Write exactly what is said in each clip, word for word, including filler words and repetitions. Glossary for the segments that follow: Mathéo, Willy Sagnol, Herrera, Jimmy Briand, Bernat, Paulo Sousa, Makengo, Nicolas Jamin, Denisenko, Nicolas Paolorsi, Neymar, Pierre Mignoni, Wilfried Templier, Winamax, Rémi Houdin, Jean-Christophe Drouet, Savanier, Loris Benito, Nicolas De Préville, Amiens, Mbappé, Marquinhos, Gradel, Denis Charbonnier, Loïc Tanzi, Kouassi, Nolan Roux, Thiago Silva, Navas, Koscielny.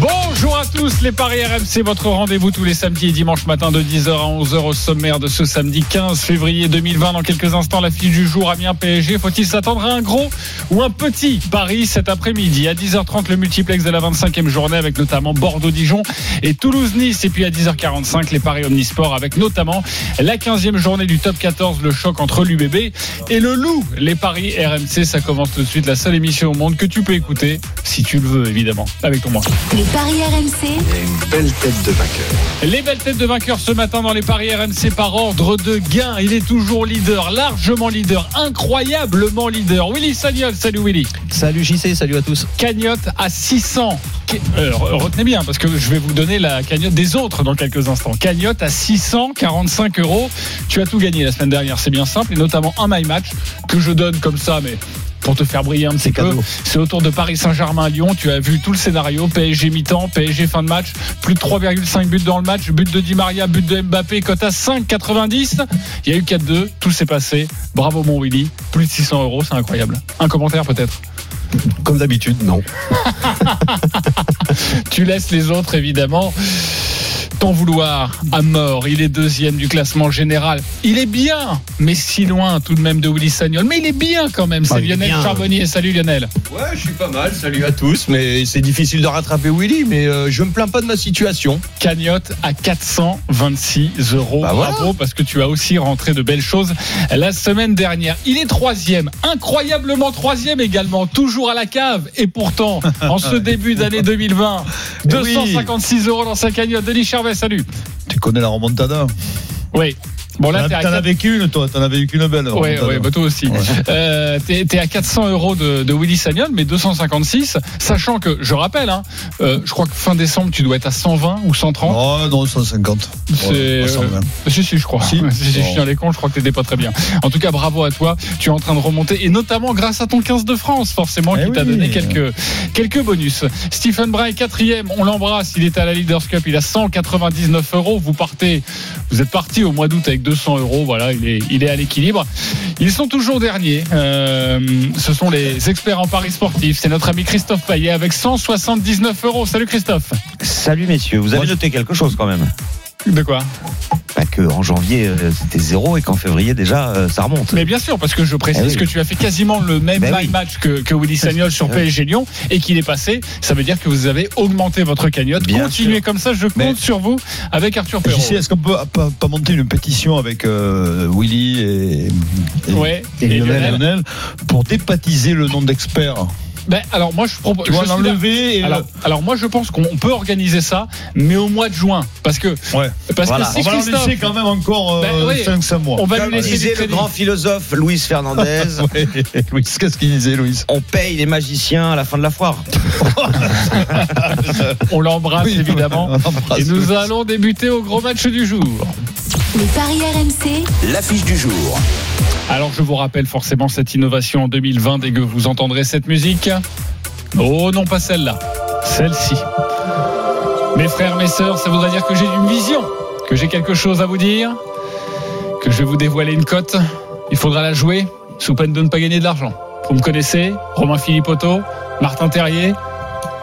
Bonjour à tous, les paris R M C, votre rendez-vous tous les samedis et dimanches matin de dix heures à onze heures au sommaire de ce samedi quinze février deux mille vingt. Dans quelques instants, la fiche du jour, Amiens P S G. Faut-il s'attendre à un gros ou un petit pari cet après-midi? À dix heures trente, le multiplex de la vingt-cinquième journée avec notamment Bordeaux-Dijon et Toulouse-Nice. Et puis à dix heures quarante-cinq, les paris omnisports avec notamment la quinzième journée du top quatorze, le choc entre l'U B B et le Loup. Les paris R M C, ça commence tout de suite. La seule émission au monde que tu peux écouter, si tu le veux évidemment, avec ton moi. Les paris R M C. Il y a une belle tête de vainqueur. Les belles têtes de vainqueur ce matin dans les paris R M C par ordre de gain. Il est toujours leader, largement leader, incroyablement leader. Willy Sagnol, salut Willy. Salut J C, salut à tous. Cagnotte à six cents. Euh, retenez bien parce que je vais vous donner la cagnotte des autres dans quelques instants. Cagnotte à six cent quarante-cinq euros. Tu as tout gagné la semaine dernière, c'est bien simple. Et notamment un My Match que je donne comme ça, mais... pour te faire briller un petit peu, c'est autour de Paris Saint-Germain-Lyon. Tu as vu tout le scénario, P S G mi-temps, P S G fin de match, plus de trois virgule cinq buts dans le match, but de Di Maria, but de Mbappé, cote à cinq virgule quatre-vingt-dix. Il y a eu quatre deux, tout s'est passé. Bravo mon Willy, plus de six cents euros, c'est incroyable. Un commentaire peut-être? Comme d'habitude, non. Tu laisses les autres évidemment t'en vouloir à mort. Il est deuxième du classement général. Il est bien, mais si loin tout de même de Willy Sagnol. Mais il est bien quand même. C'est bah, Lionel Charbonnier. Salut Lionel. Ouais, je suis pas mal. Salut à tous. Mais c'est difficile de rattraper Willy. Mais euh, je me plains pas de ma situation. Cagnotte à quatre cent vingt-six euros. Bah, bravo, voilà. Parce que tu as aussi rentré de belles choses la semaine dernière. Il est troisième, incroyablement troisième également. Toujours à la cave. Et pourtant, en ce début d'année deux mille vingt, deux cent cinquante-six euros dans sa cagnotte. Denis Charbonnier. Salut. Tu connais la remontada? Oui. Bon, là, t'en, t'es à t'en quatre... avais qu'une, toi. T'en avais qu'une belle. Oui, oui, bah, toi aussi. Ouais. Euh, t'es, t'es à quatre cents euros de, de Willy Sagnol, mais deux cent cinquante-six. Sachant que, je rappelle, hein, euh, je crois que fin décembre, tu dois être à cent vingt ou cent trente. Oh, non, cent cinquante. C'est. Euh, cent vingt. Si, si, je crois. Si, si, si, bon. Je tiens les comptes, je crois que t'étais pas très bien. En tout cas, bravo à toi. Tu es en train de remonter, et notamment grâce à ton quinze de France, forcément, eh qui oui. t'a donné quelques, quelques bonus. Stephen Bray, quatrième. On l'embrasse. Il est à la Leaders Cup. Il a cent quatre-vingt-dix-neuf euros. Vous partez, vous êtes parti au mois d'août avec deux cents euros, voilà, il est, il est à l'équilibre. Ils sont toujours derniers. Euh, ce sont les experts en paris sportifs. C'est notre ami Christophe Payet avec cent soixante-dix-neuf euros. Salut Christophe. Salut messieurs. Vous avez ouais. noté quelque chose quand même. De quoi? Bah que en janvier c'était zéro et qu'en février déjà euh, ça remonte. Mais bien sûr, parce que je précise eh oui. que tu as fait quasiment le même ben oui. match que, que Willy Sagnol sur P S G Lyon et qu'il est passé. Ça veut dire que vous avez augmenté votre cagnotte. Bien Continuez sûr. Comme ça, je compte Mais... sur vous avec Arthur Perrault. J C, est-ce qu'on peut pas, pas monter une pétition avec euh, Willy et, et, ouais, et, et Lionel, Lionel. Lionel pour dépatiser le nom d'experts? Ben, alors moi je propose je l'enlever. Alors, alors moi je pense qu'on peut organiser ça, mais au mois de juin, parce que ouais. parce voilà. que si on va Christophe, laisser quand même encore ben, euh, oui. cinq à sept mois. On va lui laisser le grand philosophe Luis Fernandez. ouais. Louis, qu'est-ce qu'il disait Louis? On paye les magiciens à la fin de la foire. On l'embrasse oui, évidemment. On l'embrasse et nous tous. Allons débuter au gros match du jour. Les paris R M C, l'affiche du jour. Alors je vous rappelle forcément cette innovation en deux mille vingt dès que vous entendrez cette musique. Oh non, pas celle-là, celle-ci. Mes frères, mes sœurs, ça voudrait dire que j'ai une vision, que j'ai quelque chose à vous dire, que je vais vous dévoiler une cote. Il faudra la jouer sous peine de ne pas gagner de l'argent. Vous me connaissez, Romain Philippotto, Martin Terrier,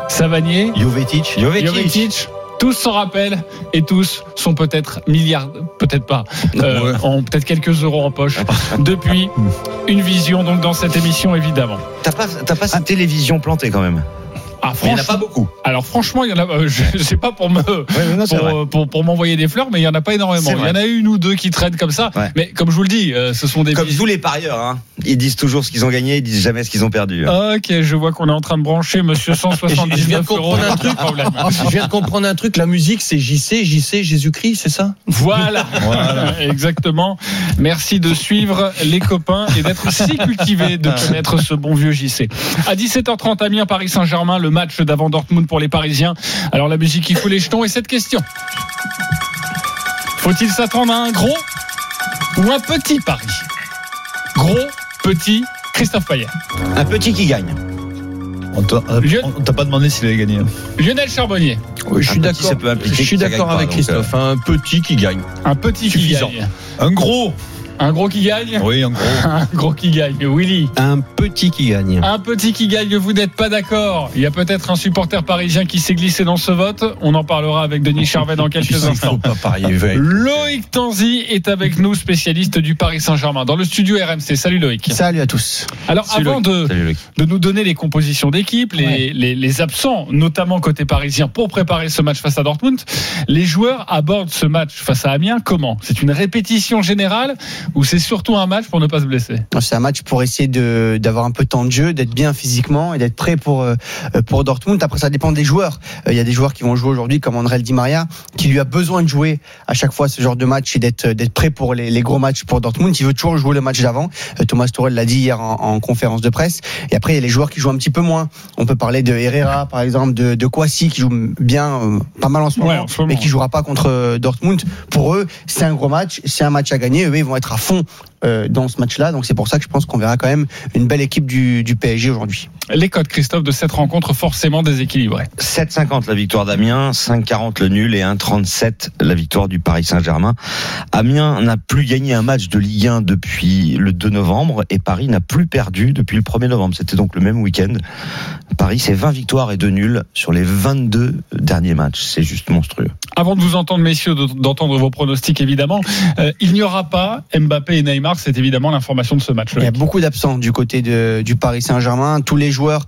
Savanier, Jovetic, Jovetic. Tous s'en rappellent et tous sont peut-être milliards, peut-être pas, euh, ouais. ont peut-être quelques euros en poche depuis une vision, donc dans cette émission évidemment. T'as pas, t'as pas cette ah. télévision plantée quand même? Ah, il n'y en a pas beaucoup. Alors franchement, il y en a. Euh, je sais pas pour me ouais, non, pour, euh, pour pour m'envoyer des fleurs, mais il y en a pas énormément. Il y en a une ou deux qui traînent comme ça. Ouais. Mais comme je vous le dis, euh, ce sont des comme vis- tous les parieurs. Hein. Ils disent toujours ce qu'ils ont gagné, ils disent jamais ce qu'ils ont perdu. Hein. Ok, je vois qu'on est en train de brancher Monsieur cent soixante-dix-neuf. Je viens de comprendre euros, un truc. Je viens de comprendre un truc. La musique, c'est J C, J C, Jésus-Christ, c'est ça? Voilà. Voilà, exactement. Merci de suivre les copains et d'être si cultivé de connaître ce bon vieux J C. À dix-sept heures trente, Amiens, Paris Saint-Germain, le match d'avant Dortmund pour les Parisiens. Alors la musique qui fout les jetons et cette question. Faut-il s'attendre à un gros ou un petit pari? Gros, petit, Christophe Payet. Un petit qui gagne. On t'a, on t'a pas demandé s'il allait gagner. Lionel Charbonnier. Oui, je suis d'accord. Je suis d'accord avec Christophe. Un petit qui gagne. Un petit qui gagne. Un gros. Un gros qui gagne. Oui, un gros. Un gros qui gagne, Willy. Un petit qui gagne. Un petit qui gagne, vous n'êtes pas d'accord. Il y a peut-être un supporter parisien qui s'est glissé dans ce vote. On en parlera avec Denis Charvet dans quelques instants. Loïc Tanzi est avec nous, spécialiste du Paris Saint-Germain, dans le studio R M C. Salut Loïc. Salut à tous. Alors salut avant de, salut de nous donner les compositions d'équipe, les, ouais. les, les absents, notamment côté parisien, pour préparer ce match face à Dortmund, les joueurs abordent ce match face à Amiens comment ? C'est une répétition générale ou c'est surtout un match pour ne pas se blesser ? C'est un match pour essayer de, d'avoir un peu de temps de jeu, d'être bien physiquement et d'être prêt pour, pour Dortmund. Après, ça dépend des joueurs. Il y a des joueurs qui vont jouer aujourd'hui, comme André Di Maria, qui lui a besoin de jouer à chaque fois ce genre de match et d'être, d'être prêt pour les, les gros matchs pour Dortmund. Il veut toujours jouer le match d'avant. Thomas Tuchel l'a dit hier en, en conférence de presse. Et après, il y a les joueurs qui jouent un petit peu moins. On peut parler de Herrera, par exemple, de, de Kwasi, qui joue bien, euh, pas mal en ce moment, ouais, en ce moment, mais qui jouera pas contre Dortmund. Pour eux, c'est un gros match, c'est un match à gagner. Eux, ils vont être à fond dans ce match-là, donc c'est pour ça que je pense qu'on verra quand même une belle équipe du, du P S G aujourd'hui. Les cotes, Christophe, de cette rencontre forcément déséquilibrée. sept cinquante la victoire d'Amiens, cinq quarante le nul et un trente-sept la victoire du Paris Saint-Germain. Amiens n'a plus gagné un match de Ligue un depuis le deux novembre et Paris n'a plus perdu depuis le premier novembre. C'était donc le même week-end. Paris, c'est vingt victoires et deux nuls sur les vingt-deux derniers matchs. C'est juste monstrueux. Avant de vous entendre, messieurs, d'entendre vos pronostics évidemment, euh, il n'y aura pas Mbappé et Neymar. C'est évidemment l'information de ce match. Il y a beaucoup d'absents du côté de, du Paris Saint-Germain. Tous les joueurs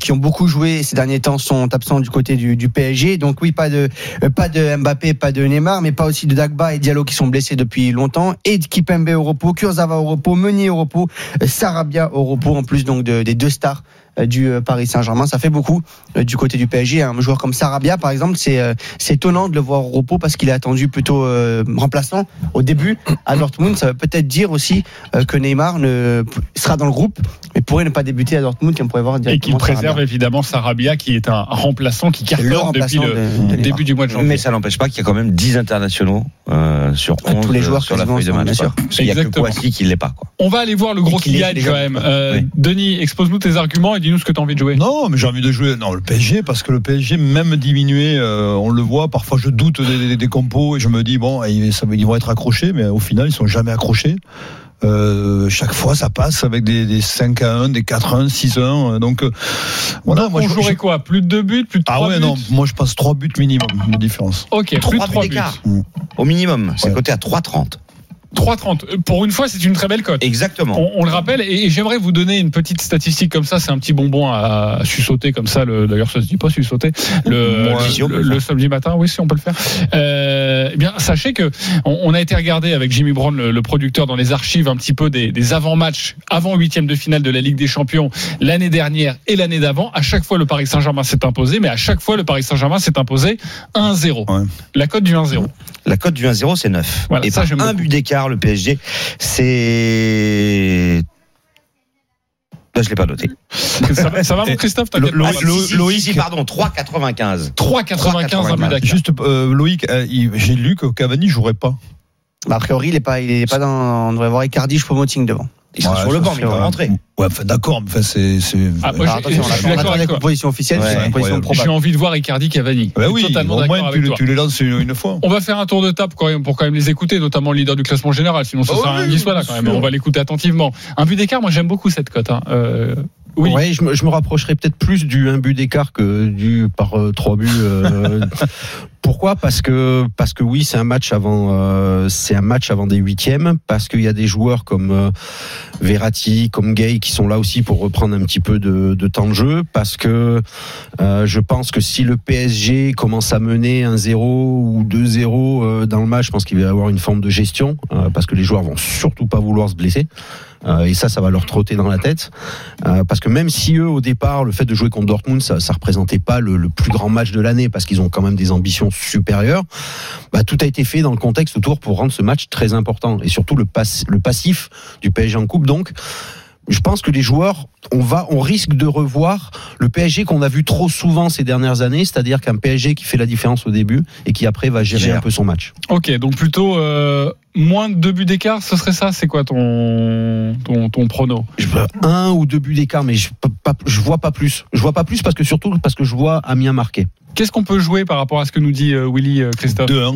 qui ont beaucoup joué ces derniers temps sont absents du côté du, du P S G. Donc oui, pas de, pas de Mbappé, pas de Neymar, mais pas aussi de Dagba et Diallo qui sont blessés depuis longtemps. Et de Kimpembe au repos, Kurzawa au repos, Meunier au repos, Sarabia au repos, en plus donc de, des deux stars du Paris Saint-Germain. Ça fait beaucoup du côté du P S G. Un joueur comme Sarabia, par exemple, c'est, c'est étonnant de le voir au repos parce qu'il est attendu plutôt euh, remplaçant au début à Dortmund. Ça veut peut-être dire aussi euh, que Neymar ne, sera dans le groupe mais pourrait ne pas débuter à Dortmund. Qu'on pourrait voir directement. Et qu'il préserve Sarabia. Évidemment Sarabia qui est un remplaçant qui cartonne remplaçant depuis de, le de début du mois de janvier. Mais ça n'empêche pas qu'il y a quand même dix internationaux euh, sur onze. Tous les joueurs euh, sur la feuille de match. Il n'y a que Kouassi qui ne l'est pas. Quoi. On va aller voir le gros qui gagne quand même. Euh, oui. Denis, expose-nous tes arguments et dis-nous ce que tu as envie de jouer. Non, mais j'ai envie de jouer non, le P S G parce que le P S G, même diminué, euh, on le voit, parfois je doute des, des, des compos et je me dis, bon, ils, ça, ils vont être accrochés, mais au final, ils ne sont jamais accrochés. Euh, chaque fois ça passe avec des, des cinq à un, des quatre à un, six à un, donc euh, voilà. Donc, moi, on je, jouerait je... quoi ? Plus de deux buts, plus de trois ah ouais, buts. Non, moi je pense trois buts minimum de différence. Ok, plus de trois buts d'écart. Mmh. Au minimum, c'est ouais. Coté à trois trente. trois trente. Pour une fois, c'est une très belle cote. Exactement. On, on le rappelle, et, et j'aimerais vous donner une petite statistique comme ça. C'est un petit bonbon à, à sussauter comme ça. Le, d'ailleurs, ça se dit pas sussauter. Le, bon, le, le, le samedi matin, oui, si on peut le faire. Euh, eh bien, sachez que on, on a été regardé avec Jimmy Briand, le, le producteur, dans les archives un petit peu des, des avant-matchs, avant huitième de finale de la Ligue des Champions l'année dernière et l'année d'avant. À chaque fois, le Paris Saint-Germain s'est imposé, mais à chaque fois, le Paris Saint-Germain s'est imposé un zéro. Ouais. La cote du un zéro. La cote du un zéro, c'est neuf. Voilà, et ça, j'aime beaucoup. Un but d'écart. Le P S G, c'est. Je ne l'ai pas noté. Ça va, ça va mon Christophe, t'inquiète. Lo- ah, Lo- si, si, Loïc, si, pardon, trois quatre-vingt-quinze. trois quatre-vingt-quinze, un but d'accord. Juste, euh, Loïc, euh, j'ai lu que Cavani ne jouerait pas. Bah, a priori, il n'est pas, il est pas dans. On devrait avoir Icardi, Choupo-Moting devant. Il sera ouais, sur le banc, mais il va rentrer. Ouais, enfin, d'accord, mais enfin, c'est. c'est... Ah, moi, Alors, je, je suis d'accord avec la composition officielle, ouais, c'est une composition probable. J'ai envie de voir Icardi Cavani. Bah oui, totalement au moins, tu, tu les lances une, une fois. On va faire un tour de table pour quand même les écouter, notamment le leader du classement général, sinon ça oh, sert à rien qu'il soit là quand même. On va l'écouter attentivement. Un but d'écart, moi j'aime beaucoup cette cote. Hein. Euh... Oui, ouais, je, me, je me rapprocherai peut-être plus du un but d'écart que du par euh, trois buts. Euh, pourquoi ? Parce que parce que oui, c'est un match avant, euh, c'est un match avant des huitièmes. Parce qu'il y a des joueurs comme euh, Verratti, comme Gaël qui sont là aussi pour reprendre un petit peu de, de temps de jeu. Parce que euh, je pense que si le P S G commence à mener un zéro ou deux zéro euh, dans le match, je pense qu'il va y avoir une forme de gestion euh, parce que les joueurs vont surtout pas vouloir se blesser. Euh, et ça, ça va leur trotter dans la tête. Euh, parce que même si eux, au départ, le fait de jouer contre Dortmund, ça ne représentait pas le, le plus grand match de l'année, parce qu'ils ont quand même des ambitions supérieures, bah, tout a été fait dans le contexte autour pour rendre ce match très important. Et surtout, le, pas, le passif du P S G en Coupe. Donc, je pense que les joueurs, on, va, on risque de revoir le P S G qu'on a vu trop souvent ces dernières années, c'est-à-dire qu'un P S G qui fait la différence au début et qui après va gérer Gère. un peu son match. Ok, donc plutôt... Euh... moins de deux buts d'écart, ce serait ça? C'est quoi ton, ton, ton prono? Je veux un ou deux buts d'écart, mais je, pas, je vois pas plus. Je vois pas plus parce que surtout parce que je vois Amiens marquer. Qu'est-ce qu'on peut jouer par rapport à ce que nous dit Willy, Christophe? deux un.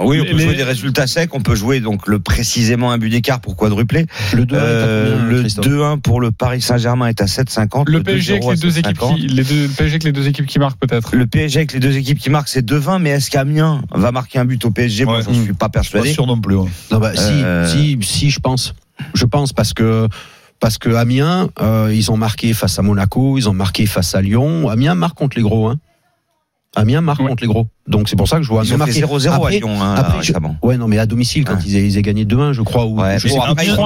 Oui, on peut les... jouer des résultats secs, on peut jouer donc le précisément un but d'écart pour quadrupler. Le deux un, euh, le deux un pour le Paris Saint-Germain est à sept cinquante. Le, le P S G avec les deux équipes qui, les deux, le P S G avec les deux équipes qui marquent peut-être. Le P S G avec les deux équipes qui marquent c'est deux vingt, mais est-ce qu'Amiens va marquer un but au P S G? Moi, ouais, bon, j'en suis pas persuadé. Pas sûr non plus. Ouais. Non bah euh... si si si je pense. Je pense parce que parce que Amiens euh, ils ont marqué face à Monaco, ils ont marqué face à Lyon. Amiens marque contre les gros, hein. Amiens marque ouais. contre les gros. Donc c'est pour ça que je vois Amiens marquer zéro zéro après, à Lyon, hein, après, récemment. Je... Ouais non mais à domicile quand ouais. ils, ils ont gagné deux un je crois ou ouais, je crois après, après,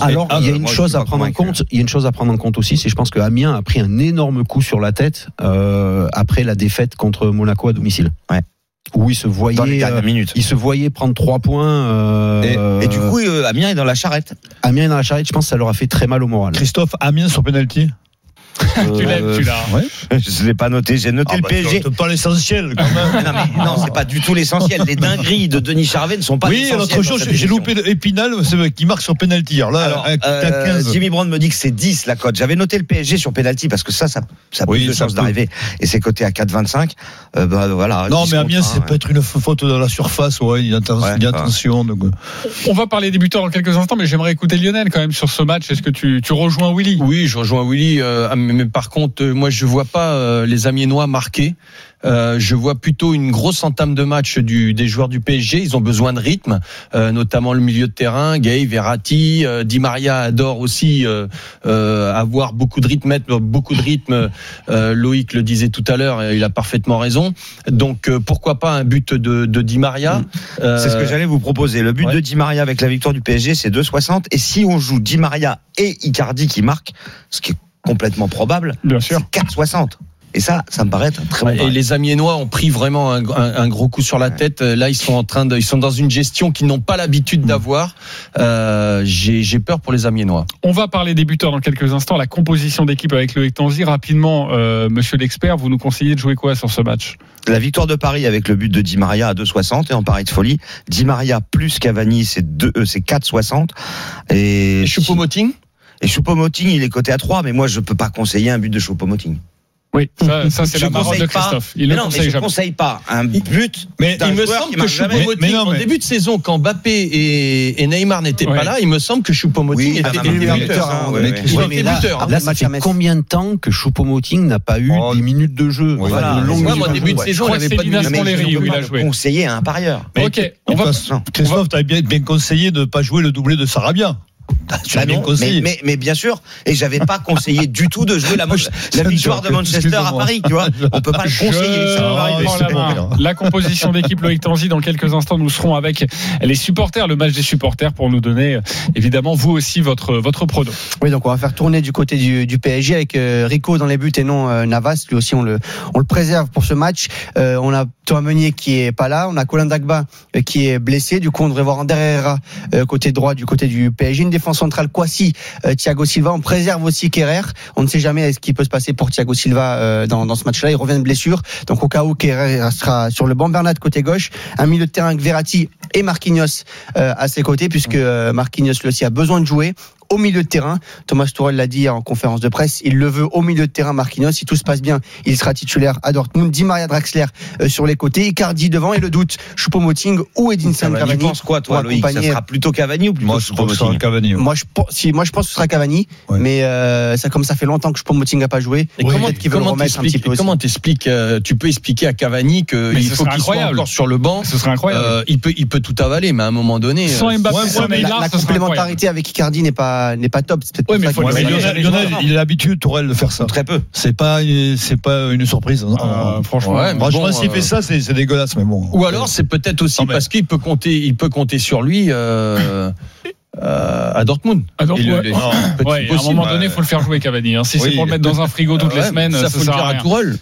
alors il y a une chose à prendre en compte, il y a une chose à prendre en compte aussi, c'est je pense que Amiens a pris un énorme coup sur la tête euh, après la défaite contre Monaco à domicile. Ouais. Où il se voyait, euh, il se voyait prendre trois points. Euh, et, et du coup euh, Amiens est dans la charrette. Amiens est dans la charrette, je pense que ça leur a fait très mal au moral. Christophe, Amiens sur penalty. Tu l'aimes, tu l'as. Ouais. Je l'ai pas noté, j'ai noté ah le bah, P S G. C'est pas l'essentiel quand même. Non, mais, non, c'est pas du tout l'essentiel. Les dingueries de Denis Charvet ne sont pas oui, l'essentiel. Oui, l'autre chose, j'ai loupé Épinal qui marque sur penalty. Alors là, alors, euh, quinze. Jimmy Briand me dit que c'est dix la cote. J'avais noté le P S G sur penalty parce que ça, ça, ça a oui, plus de chances d'arriver. Et c'est coté à quatre vingt-cinq. Euh, bah, voilà, non, mais Amiens, c'est ouais. peut-être une faute dans la surface. Ouais, il y a attention. Ouais, ouais. On va parler des buteurs dans quelques instants, mais j'aimerais écouter Lionel quand même sur ce match. Est-ce que tu, tu rejoins Willy? Oui, je rejoins Willy. Euh, Mais par contre, moi, je vois pas euh, les Amiénois marquer. Euh, je vois plutôt une grosse entame de match du, des joueurs du P S G. Ils ont besoin de rythme, euh, notamment le milieu de terrain. Gaël, Verratti, euh, Di Maria adore aussi euh, euh, avoir beaucoup de rythme, mettre beaucoup de rythme. Euh, Loïc le disait tout à l'heure, il a parfaitement raison. Donc euh, pourquoi pas un but de, de Di Maria. euh, C'est ce que j'allais vous proposer. Le but ouais. de Di Maria avec la victoire du P S G, c'est deux soixante. Et si on joue Di Maria et Icardi qui marquent, ce qui est complètement probable, bien sûr, quatre soixante. Et ça, ça me paraît très bon. Et pareil. Les Amiénois ont pris vraiment un, un, un gros coup sur la tête. Là, ils sont en train de, ils sont dans une gestion qu'ils n'ont pas l'habitude d'avoir. Euh, j'ai, j'ai peur pour les Amiénois. On va parler des buteurs dans quelques instants. La composition d'équipe avec Loïc Tanzi. Rapidement, euh, monsieur l'expert, vous nous conseillez de jouer quoi sur ce match? La victoire de Paris avec le but de Di Maria à deux soixante et en pari de folie. Di Maria plus Cavani, c'est deux, euh, c'est quatre soixante. Et, et Choupo-Moting? Et Choupo-Moting, il est coté à trois, mais moi, je peux pas conseiller un but de Choupo-Moting. Oui, ça, ça c'est je la marotte de Christophe. Il mais non, conseille mais je ne conseille pas un but. Mais il me semble que Choupo-Moting, en mais... début de saison, quand Mbappé et, et Neymar n'étaient ouais. pas là, il me semble que Choupo-Moting oui, était buteur. Là, ça fait combien de temps que Choupo-Moting n'a pas eu oh, des minutes de jeu? Voilà, au début de saison, il n'avait pas de minutes. Il a conseillé à un parieur. Ok, Christophe, tu as bien conseillé de ne pas jouer le doublé de Sarabia. Bah non, mais, mais, mais bien sûr, et j'avais pas conseillé du tout de jouer la, la victoire de Manchester à Paris, tu vois. On peut pas le conseiller. Ça va la, main. la composition d'équipe Loïc Tanzi dans quelques instants. Nous serons avec les supporters, le match des supporters pour nous donner évidemment vous aussi votre votre prono. Oui, donc on va faire tourner du côté du, du P S G avec euh, Rico dans les buts et non euh, Navas. Lui aussi on le on le préserve pour ce match. Euh, on a Thomas Meunier qui est pas là, on a Colin Dagba euh, qui est blessé. Du coup on devrait voir Ander Herrera euh, côté droit du côté du P S G. Une défense centrale Kwasi, euh, Thiago Silva, on préserve aussi Kerrer, on ne sait jamais ce qui peut se passer pour Thiago Silva euh, dans, dans ce match-là, il revient de blessure, donc au cas où Kerrer sera sur le banc. Bernat côté gauche, un milieu de terrain avec Verratti et Marquinhos euh, à ses côtés puisque euh, Marquinhos lui aussi a besoin de jouer au milieu de terrain. Thomas Tuchel l'a dit en conférence de presse, il le veut au milieu de terrain Marquinhos, si tout se passe bien, il sera titulaire à Dortmund. Di Maria, Draxler euh, sur les côtés, Icardi devant et le doute Choupo-Moting ou Edinson Cavani. Tu penses quoi toi Loïc, ça sera plutôt Cavani ou plutôt moi, Choupo-Moting? Cavani, ouais. Moi je pense si moi je pense que ce sera Cavani, ouais. mais euh, ça comme ça fait longtemps que Choupo-Moting n'a pas joué, et oui. comment qu'ils veulent remettre un petit peu. Comment t'expliques euh, tu peux expliquer à Cavani que mais il faut qu'il soit encore sur le banc, ce serait incroyable. Euh, il peut il peut tout avaler mais à un moment donné sans Mbappé, ouais, sans Neymar, la, la complémentarité avec Icardi n'est pas n'est pas top, c'est peut-être oui, mais faut mais Lionel, Lionel, il a l'habitude Tourelle de faire ça. Très peu. C'est pas c'est pas une surprise. Euh, franchement, ouais, franchement bon, s'il euh... fait ça c'est, c'est dégueulasse mais bon. Ou alors c'est peut-être aussi non, mais... parce qu'il peut compter il peut compter sur lui euh... Euh, à Dortmund. À Dortmund. Le, le, non, ouais, possible, à un moment donné, il faut le faire jouer Cavani. Hein. Si oui, c'est pour le mettre dans un frigo toutes ouais, les semaines, ça, ça faut sert le faire à, à Tourelle.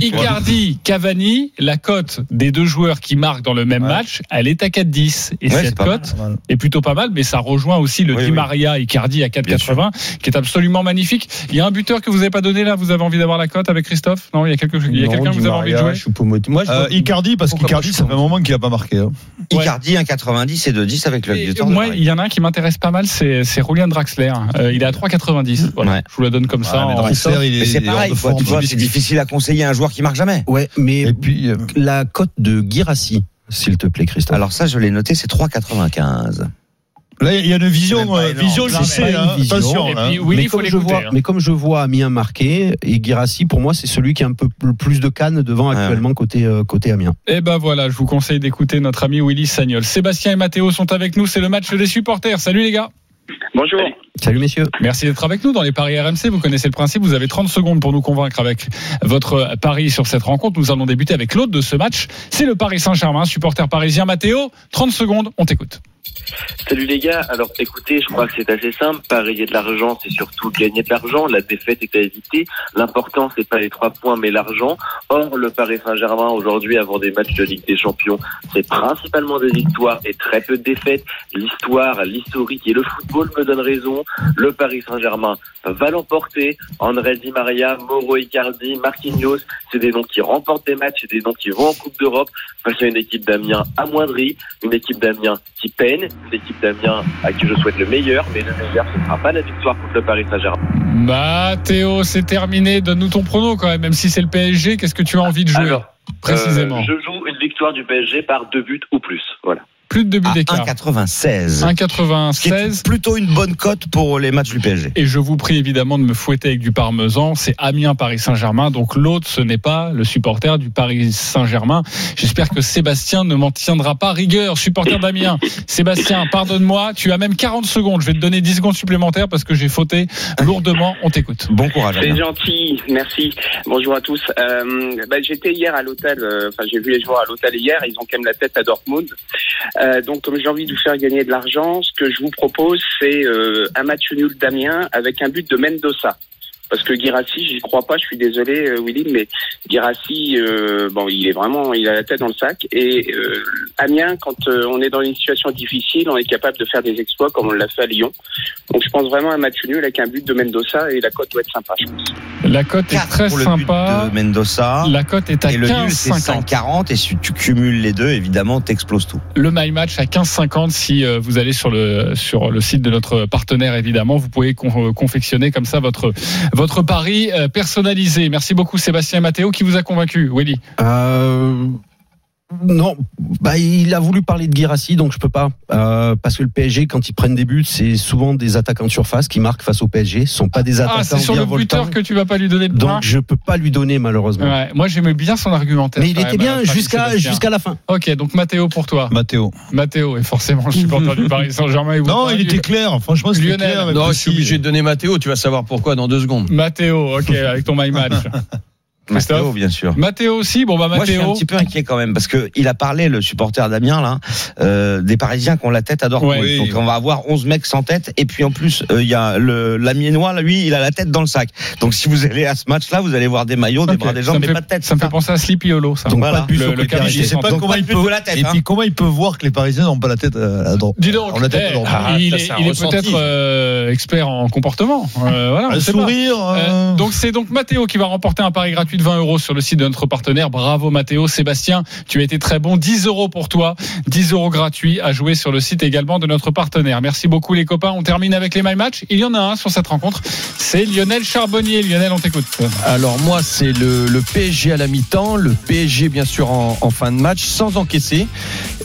Icardi, Cavani, la cote des deux joueurs qui marquent dans le même ouais. match, elle est à quatre dix. Et ouais, cette cote est plutôt pas mal, mais ça rejoint aussi le oui, Di Maria oui. Icardi à quatre quatre-vingts, qui est absolument magnifique. Il y a un buteur que vous n'avez pas donné là. Vous avez envie d'avoir la cote avec Christophe? Non, il y a quelqu'un quelqu'un que vous avez envie de jouer. Moi, euh, Icardi, parce qu'Icardi, ça fait un moment qu'il n'a pas marqué. Hein. Ouais. Icardi un quatre-vingt-dix et deux dix avec le buteur. Moi, il y en a un qui intéresse pas mal, c'est, c'est Rolien Draxler. Euh, il est à trois quatre-vingt-dix. Voilà. Ouais. Je vous la donne comme ça. Ouais, mais Draxler, en... il est, mais c'est il est pareil. Quoi, tu vois, c'est difficile à conseiller un joueur qui marque jamais. Ouais, mais et puis, euh... la cote de Guirassi, s'il te plaît, Christophe. Alors ça, je l'ai noté, c'est trois quatre-vingt-quinze. Là, il y a une vision, euh, vision je sais, hein, vision. Attention. Et puis, oui, mais, il faut comme je vois, hein. mais comme je vois Amiens marqué, et Guirassi, pour moi, c'est celui qui a un peu plus de canne devant ouais. actuellement côté, euh, côté Amiens. Et ben voilà, je vous conseille d'écouter notre ami Willy Sagnol. Sébastien et Mathéo sont avec nous, c'est le match des supporters. Salut les gars. Bonjour. Salut. Salut messieurs. Merci d'être avec nous dans les paris R M C. Vous connaissez le principe, vous avez trente secondes pour nous convaincre avec votre pari sur cette rencontre. Nous allons débuter avec l'autre de ce match, c'est le Paris Saint-Germain, supporter parisien. Mathéo, trente secondes, on t'écoute. Salut les gars, alors écoutez, je crois que c'est assez simple, parier de l'argent c'est surtout gagner de l'argent, la défaite est à éviter, l'important c'est pas les trois points mais l'argent, or le Paris Saint-Germain aujourd'hui avant des matchs de Ligue des Champions c'est principalement des victoires et très peu de défaites, l'histoire, l'historique et le football me donnent raison, le Paris Saint-Germain va l'emporter, André Di Maria, Mauro Icardi, Marquinhos, c'est des noms qui remportent des matchs, c'est des noms qui vont en Coupe d'Europe face à une équipe d'Amiens amoindrie, une équipe d'Amiens qui paie. L'équipe d'Amiens à qui je souhaite le meilleur, mais le meilleur ce ne sera pas la victoire contre le Paris Saint-Germain. Mathéo, c'est terminé. Donne-nous ton prono quand même, même si c'est le P S G. Qu'est-ce que tu as envie de jouer alors, précisément euh, je joue une victoire du P S G par deux buts ou plus. Voilà. Plus de deux buts ah, d'écart. un virgule quatre-vingt-seize. un virgule quatre-vingt-seize. Plutôt une bonne cote pour les matchs du P S G. Et je vous prie évidemment de me fouetter avec du parmesan. C'est Amiens Paris Saint-Germain. Donc l'autre, ce n'est pas le supporter du Paris Saint-Germain. J'espère que Sébastien ne m'en tiendra pas rigueur. Supporter d'Amiens. Sébastien, pardonne-moi. Tu as même quarante secondes. Je vais te donner dix secondes supplémentaires parce que j'ai fauté lourdement. On t'écoute. Bon courage. C'est gentil. Merci. Bonjour à tous. Euh, bah, j'étais hier à l'hôtel. Enfin, euh, j'ai vu les joueurs à l'hôtel hier. Ils ont quand même la tête à Dortmund. Euh, Euh, donc comme j'ai envie de vous faire gagner de l'argent, ce que je vous propose c'est euh, un match nul d'Amiens avec un but de Mendoza. Parce que Guirassi, j'y crois pas, je suis désolé euh, Willy, mais Guirassi, euh, bon, il est vraiment, il a la tête dans le sac. Et euh, Amiens, quand euh, on est dans une situation difficile, on est capable de faire des exploits comme on l'a fait à Lyon. Donc je pense vraiment à un match nul avec un but de Mendoza et la cote doit être sympa, je pense. La cote est très pour sympa. Le but de Mendoza. La cote est à quinze cinquante. Et le nul, c'est cinq quarante. Et si tu cumules les deux, évidemment, t'exploses tout. Le My Match à quinze cinquante. Si euh, vous allez sur le sur le site de notre partenaire, évidemment, vous pouvez con- confectionner comme ça votre votre Votre pari personnalisé. Merci beaucoup Sébastien et Mathéo. Qui vous a convaincu, Willy? euh, Non, bah, il a voulu parler de Guirassi, donc je peux pas. Euh, parce que le P S G, quand ils prennent des buts, c'est souvent des attaquants de surface qui marquent face au P S G. Ce ne sont pas des attaquants bien voltants. Ah, c'est sur le buteur que tu vas pas lui donner de points. Donc je peux pas lui donner malheureusement. Ouais, moi j'aimais bien son argumentaire. Mais il était bien jusqu'à, jusqu'à la fin. Ok, donc Mathéo pour toi. Mathéo. Mathéo est forcément le supporter du Paris Saint-Germain. Non, il était clair. Franchement, c'était Lionel. Clair. Non, je suis obligé de donner Mathéo. Tu vas savoir pourquoi dans deux secondes. Mathéo, ok, avec ton My Match. Mathéo, bien sûr. Mathéo aussi. Bon, bah, Mathéo. Moi, je suis un petit peu inquiet quand même, parce que il a parlé, le supporter d'Amiens, là, euh, des Parisiens qui ont la tête à Dortmund. Ouais, donc, oui. on va avoir onze mecs sans tête. Et puis, en plus, il euh, y a le, l'Amiénois, lui, il a la tête dans le sac. Donc, si vous allez à ce match-là, vous allez voir des maillots, okay. des bras des gens, mais fait, pas de tête. Ça me fait penser à Sleepy Hollow, ça. Donc, voilà. Le, le, le Parisien. Je sais pas donc, comment il peut, la tête, et hein. puis, comment il peut voir que les Parisiens n'ont pas la tête à Dortmund. Dis donc. La tête eh, à Dortmund. Ah, il, ça, il est, est peut-être, euh, expert en comportement. Euh, voilà. Un sourire. Donc, c'est donc Mathéo qui va remporter un pari gratuit de vingt euros sur le site de notre partenaire. Bravo Mathéo. Sébastien, tu as été très bon. dix euros pour toi. dix euros gratuits à jouer sur le site également de notre partenaire. Merci beaucoup les copains. On termine avec les My Match. Il y en a un sur cette rencontre. C'est Lionel Charbonnier. Lionel, on t'écoute. Alors moi, c'est le, le P S G à la mi-temps. Le P S G, bien sûr, en, en fin de match, sans encaisser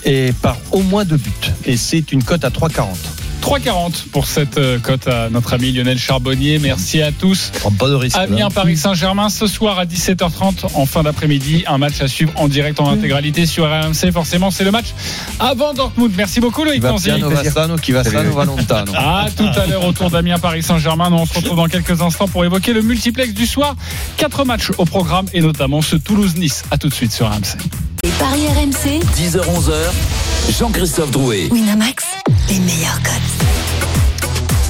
et par au moins deux buts. Et c'est une cote à trois quarante. trois quarante pour cette euh, cote à notre ami Lionel Charbonnier. Merci à tous. Pas de risque. Amiens Paris Saint-Germain ce soir à dix-sept heures trente en fin d'après-midi. Un match à suivre en direct en intégralité sur R M C. Forcément, c'est le match avant Dortmund. Merci beaucoup Loïc Tanzi. À tout à l'heure autour d'Amiens Paris Saint-Germain. Nous on se retrouve dans quelques instants pour évoquer le multiplex du soir. Quatre matchs au programme et notamment ce Toulouse-Nice. À tout de suite sur R M C. Les Paris R M C. dix heures-onze heures. Jean-Christophe Drouet. Winamax, les meilleurs codes.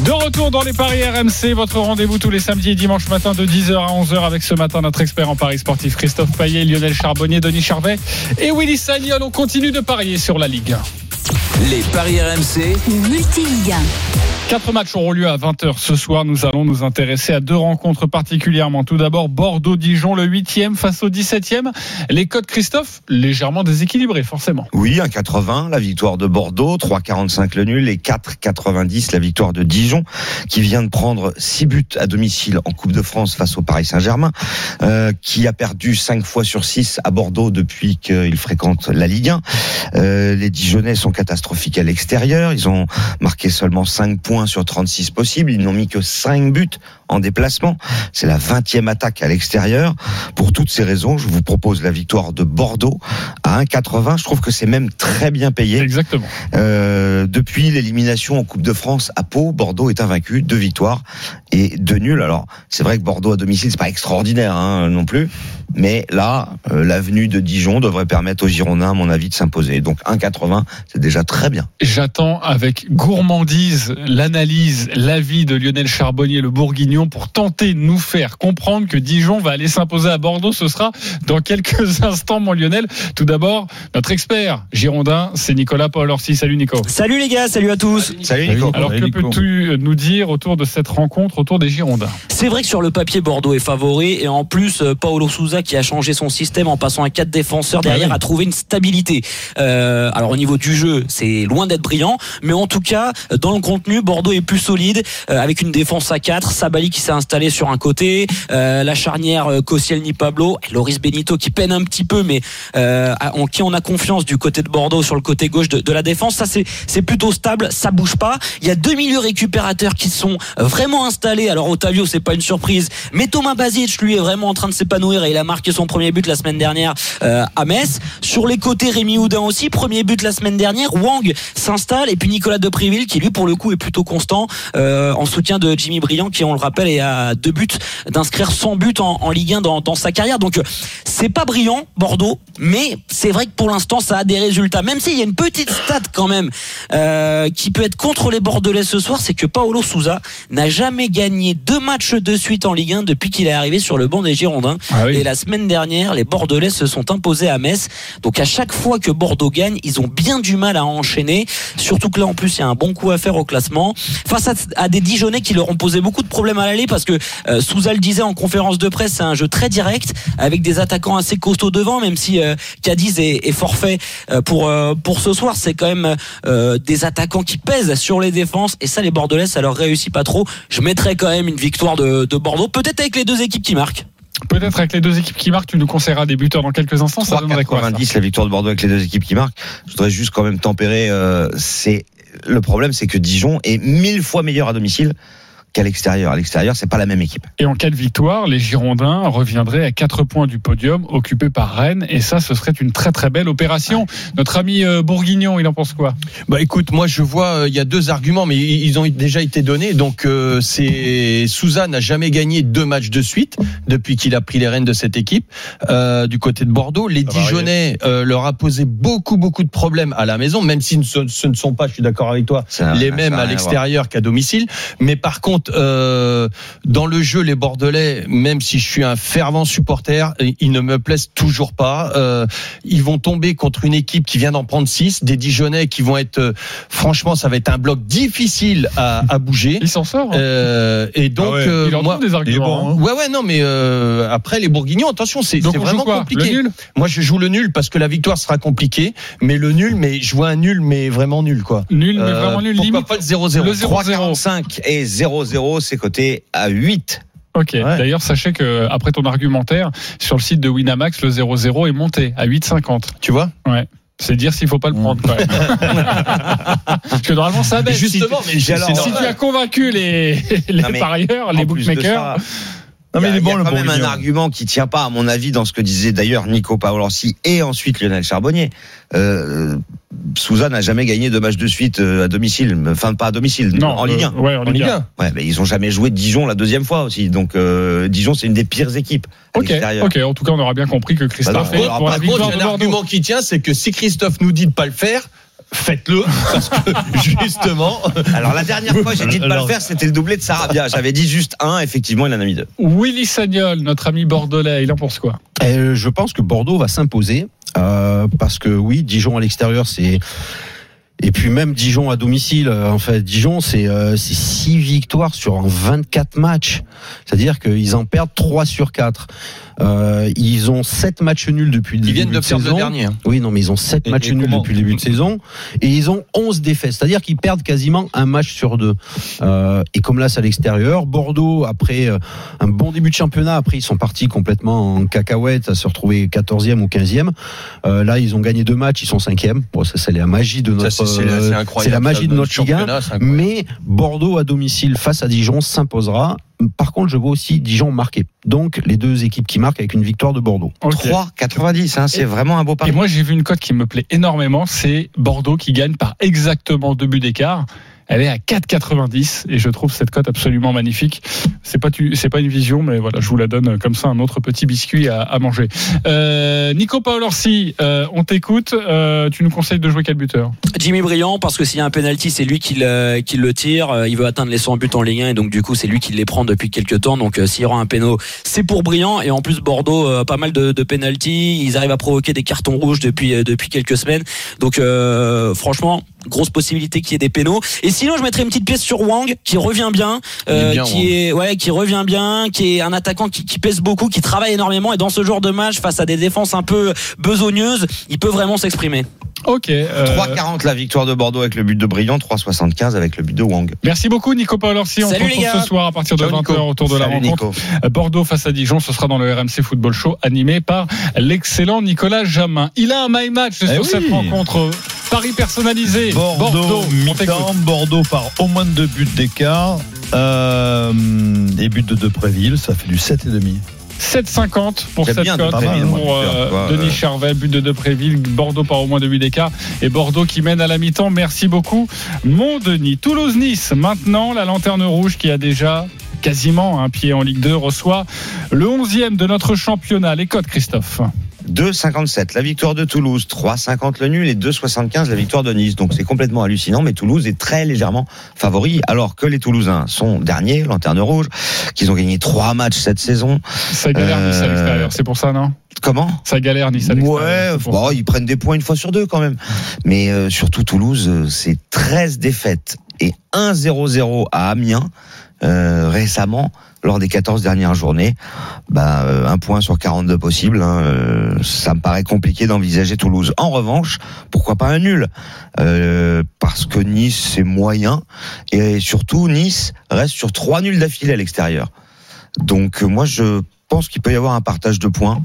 De retour dans les paris R M C, votre rendez-vous tous les samedis et dimanches matin de dix heures à onze heures avec ce matin notre expert en paris sportif Christophe Payet, Lionel Charbonnier, Denis Charbonnier et Willy Sagnol. On continue de parier sur la Ligue un. Les paris R M C Multi-Ligue un. Quatre matchs auront lieu à vingt heures ce soir. Nous allons nous intéresser à deux rencontres particulièrement. Tout d'abord, Bordeaux-Dijon, le huitième face au dix-septième. Les cotes, Christophe, légèrement déséquilibrées, forcément. Oui, un virgule quatre-vingts, la victoire de Bordeaux, trois virgule quarante-cinq le nul et quatre virgule quatre-vingt-dix la victoire de Dijon, qui vient de prendre six buts à domicile en Coupe de France face au Paris Saint-Germain, euh, qui a perdu cinq fois sur six à Bordeaux depuis qu'il fréquente la Ligue un. Euh, les Dijonnais sont catastrophiques à l'extérieur. Ils ont marqué seulement cinq points sur trente-six possibles, ils n'ont mis que cinq buts en déplacement, c'est la vingtième attaque à l'extérieur. Pour toutes ces raisons, je vous propose la victoire de Bordeaux à un virgule quatre-vingts, je trouve que c'est même très bien payé. Exactement. Euh, depuis l'élimination en Coupe de France à Pau, Bordeaux est invaincu, deux victoires et deux nuls. Alors, c'est vrai que Bordeaux à domicile, c'est pas extraordinaire hein, non plus, mais là, euh, l'avenue de Dijon devrait permettre aux Girondins, à mon avis, de s'imposer. Donc un virgule quatre-vingts, c'est déjà très bien. J'attends avec gourmandise l'analyse, l'avis de Lionel Charbonnier, le Bourguignon, pour tenter de nous faire comprendre que Dijon va aller s'imposer à Bordeaux. Ce sera dans quelques instants, mon Lionel. Tout d'abord, notre expert girondin, c'est Nicolas Paolorsi. Salut Nico. Salut les gars, salut à tous. Salut Nico. Alors que peux-tu nous dire autour de cette rencontre, autour des Girondins? C'est vrai que sur le papier, Bordeaux est favori, et en plus, Paulo Sousa, qui a changé son système en passant à quatre défenseurs derrière, ah oui. a trouvé une stabilité. Euh, alors au niveau du jeu, c'est loin d'être brillant, mais en tout cas, dans le contenu, Bordeaux est plus solide, euh, avec une défense à quatre, Sabali qui s'est installé sur un côté, euh, la charnière euh, Koscielny-Pablo, Loris Benito qui peine un petit peu, mais euh, en qui on a confiance du côté de Bordeaux sur le côté gauche de, de la défense. Ça c'est, c'est plutôt stable, ça bouge pas. Il y a deux milieux récupérateurs qui sont vraiment installés. Alors Otavio, c'est pas une surprise, mais Thomas Basic, lui, est vraiment en train de s'épanouir et il a marqué son premier but la semaine dernière euh, à Metz. Sur les côtés, Rémi Houdin aussi, premier but la semaine dernière. Wang s'installe et puis Nicolas De Préville qui lui pour le coup est plutôt constant euh, en soutien de Jimmy Briand qui, on le rappelle, et à deux buts d'inscrire cent buts en, en Ligue un dans, dans sa carrière. Donc c'est pas brillant Bordeaux, mais c'est vrai que pour l'instant ça a des résultats, même s'il y a une petite stat quand même euh, qui peut être contre les Bordelais ce soir, c'est que Paulo Sousa n'a jamais gagné deux matchs de suite en Ligue un depuis qu'il est arrivé sur le banc des Girondins. Ah oui. Et la semaine dernière les Bordelais se sont imposés à Metz, donc à chaque fois que Bordeaux gagne ils ont bien du mal à enchaîner, surtout que là en plus il y a un bon coup à faire au classement face à, à des Dijonnais qui leur ont posé beaucoup de problèmes à aller, parce que euh, Sousa le disait en conférence de presse, c'est un jeu très direct avec des attaquants assez costauds devant, même si euh, Cadiz est, est forfait euh, pour, euh, pour ce soir, c'est quand même euh, des attaquants qui pèsent sur les défenses et ça les Bordelais ça leur réussit pas trop. Je mettrais quand même une victoire de, de Bordeaux, peut-être avec les deux équipes qui marquent. Peut-être avec les deux équipes qui marquent, tu nous conseilleras des buteurs dans quelques instants. Ça donnerait quoi, ça ? La victoire de Bordeaux avec les deux équipes qui marquent. Je voudrais juste quand même tempérer euh, c'est... le problème c'est que Dijon est mille fois meilleur à domicile qu'à l'extérieur. À l'extérieur, c'est pas la même équipe. Et en cas de victoire, les Girondins reviendraient à quatre points du podium, occupés par Rennes, et ça, ce serait une très très belle opération. Notre ami euh, Bourguignon, il en pense quoi ? Bah écoute, moi je vois, il euh, y a deux arguments, mais ils ont déjà été donnés. Donc euh, c'est Sousa n'a jamais gagné deux matchs de suite depuis qu'il a pris les rênes de cette équipe euh, du côté de Bordeaux. Les Dijonnais euh, leur a posé beaucoup beaucoup de problèmes à la maison, même si ce, ce ne sont pas, je suis d'accord avec toi, ça, les mêmes à l'extérieur qu'à domicile. Mais par contre Euh, dans le jeu les Bordelais, même si je suis un fervent supporter, ils ne me plaisent toujours pas. Euh, ils vont tomber contre une équipe qui vient d'en prendre six, des Dijonnais qui vont être euh, franchement ça va être un bloc difficile à, à bouger. Ils s'en sortent hein. euh, et donc ah ouais. euh, il en moi, des arguments bon, hein. ouais ouais non mais euh, après les Bourguignons attention c'est, c'est vraiment compliqué. Moi je joue le nul parce que la victoire sera compliquée, mais le nul, mais je vois un nul mais vraiment nul quoi. Nul mais vraiment nul, euh, limite pas le zéro zéro, le zéro zéro. trois virgule quarante-cinq et zéro zéro, c'est coté à huit. Ok, ouais. D'ailleurs sachez que après ton argumentaire sur le site de Winamax, le zéro zéro est monté à huit virgule cinquante. Tu vois ? Ouais. C'est dire s'il faut pas le prendre quand même. Parce que normalement ça baisse. Justement, si, mais si, alors, si tu as convaincu les, les non, parieurs, les bookmakers. Non, mais il y a, bon, y a quand bon même un argument qui tient pas à mon avis dans ce que disait d'ailleurs Nico Paolorsi et ensuite Lionel Charbonnier. Euh, Sousa n'a jamais gagné deux matchs de suite à domicile, enfin pas à domicile, non, en Ligue un. Euh, ouais, en, en Ligue un. Ouais, mais ils ont jamais joué Dijon la deuxième fois aussi. Donc euh, Dijon c'est une des pires équipes. Ok. Ok. En tout cas on aura bien compris que Christophe. Bah non, est, on aura on aura pas contre, un argument qui tient, c'est que si Christophe nous dit de pas le faire. faites-le, parce que justement... Alors la dernière fois j'ai dit de ne pas le faire, c'était le doublé de Sarabia. J'avais dit juste un, effectivement il en a mis deux. Willy Sagnol, notre ami bordelais, il en pense quoi? euh, Je pense que Bordeaux va s'imposer, euh, parce que oui, Dijon à l'extérieur c'est... Et puis même Dijon à domicile, en fait, Dijon c'est euh, c'est six victoires sur vingt-quatre matchs. C'est-à-dire qu'ils en perdent trois sur quatre. Euh, ils ont sept matchs nuls depuis le début de saison. Ils viennent de perdre le dernier. Oui, non, mais ils ont sept matchs nuls depuis le début de saison et ils ont onze défaites. C'est-à-dire qu'ils perdent quasiment un match sur deux. Euh, et comme là, c'est à l'extérieur. Bordeaux, après euh, un bon début de championnat, après ils sont partis complètement en cacahuète à se retrouver quatorzième ou quinzième. Euh, là, ils ont gagné deux matchs, ils sont cinquième. Bon, ça, c'est la magie de notre, ça, c'est, c'est, euh, c'est, c'est la magie de notre championnat. Mais Bordeaux à domicile face à Dijon s'imposera. Par contre, je vois aussi Dijon marquer. Donc, les deux équipes qui marquent avec une victoire de Bordeaux. Okay. trois quatre-vingt-dix, hein, c'est et, vraiment un beau pari. Et moi, j'ai vu une cote qui me plaît énormément, c'est Bordeaux qui gagne par exactement deux buts d'écart. Elle est à quatre quatre-vingt-dix et je trouve cette cote absolument magnifique. C'est pas tu, c'est pas une vision, mais voilà, je vous la donne comme ça, un autre petit biscuit à, à manger. Euh, Nico Paolorsi, euh, on t'écoute. Euh, tu nous conseilles de jouer quel buteur? Jimmy Briand, parce que s'il y a un penalty, c'est lui qui le, qui le tire. Il veut atteindre les cent buts en Ligue un et donc du coup, c'est lui qui les prend depuis quelques temps. Donc euh, s'il y aura un péno, c'est pour Briand. Et en plus, Bordeaux, euh, pas mal de, de penalty. Ils arrivent à provoquer des cartons rouges depuis euh, depuis quelques semaines. Donc euh, franchement, grosse possibilité qu'il y ait des pénaux. Et sinon, je mettrais une petite pièce sur Wang qui revient bien, euh, bien qui Wang. est ouais, qui revient bien, qui est un attaquant qui, qui pèse beaucoup, qui travaille énormément et dans ce genre de match face à des défenses un peu besogneuses, il peut vraiment s'exprimer. Ok. Euh... trois quarante la victoire de Bordeaux avec le but de Briand, trois soixante-quinze avec le but de Wang. Merci beaucoup Nico Paolorsi. On se retrouve ce soir à partir de vingt heures autour de Salut la rencontre. Nico. Bordeaux face à Dijon, ce sera dans le R M C Football Show animé par l'excellent Nicolas Jamin. Il a un my match eh sur oui. cette rencontre. Paris personnalisé. Bordeaux, Bordeaux mi-temps, Bordeaux par au moins deux buts d'écart. Euh, et but de De Préville, ça fait du sept virgule cinq. sept cinquante pour cette cote pour euh, Denis Charvet, but de De Préville, Bordeaux par au moins deux buts d'écart et Bordeaux qui mène à la mi-temps. Merci beaucoup mon Denis. Toulouse-Nice maintenant, la lanterne rouge qui a déjà quasiment un pied en Ligue deux reçoit le onzième de notre championnat. Les cotes Christophe? deux cinquante-sept la victoire de Toulouse, trois cinquante le nul et deux soixante-quinze la victoire de Nice. Donc c'est complètement hallucinant, mais Toulouse est très légèrement favori, alors que les Toulousains sont derniers, lanterne rouge, qu'ils ont gagné trois matchs cette saison. Ça galère euh... Nice à l'extérieur, c'est pour ça, non? Comment? Ça galère Nice à l'extérieur. Ouais, bon, ils prennent des points une fois sur deux quand même. Mais euh, surtout Toulouse, c'est treize défaites et un zéro zéro à Amiens euh, récemment. Lors des quatorze dernières journées, bah, euh, un point sur quarante-deux possible, hein, euh, ça me paraît compliqué d'envisager Toulouse. En revanche, pourquoi pas un nul euh, parce que Nice, c'est moyen, et surtout, Nice reste sur trois nuls d'affilée à l'extérieur. Donc, euh, moi, je pense qu'il peut y avoir un partage de points.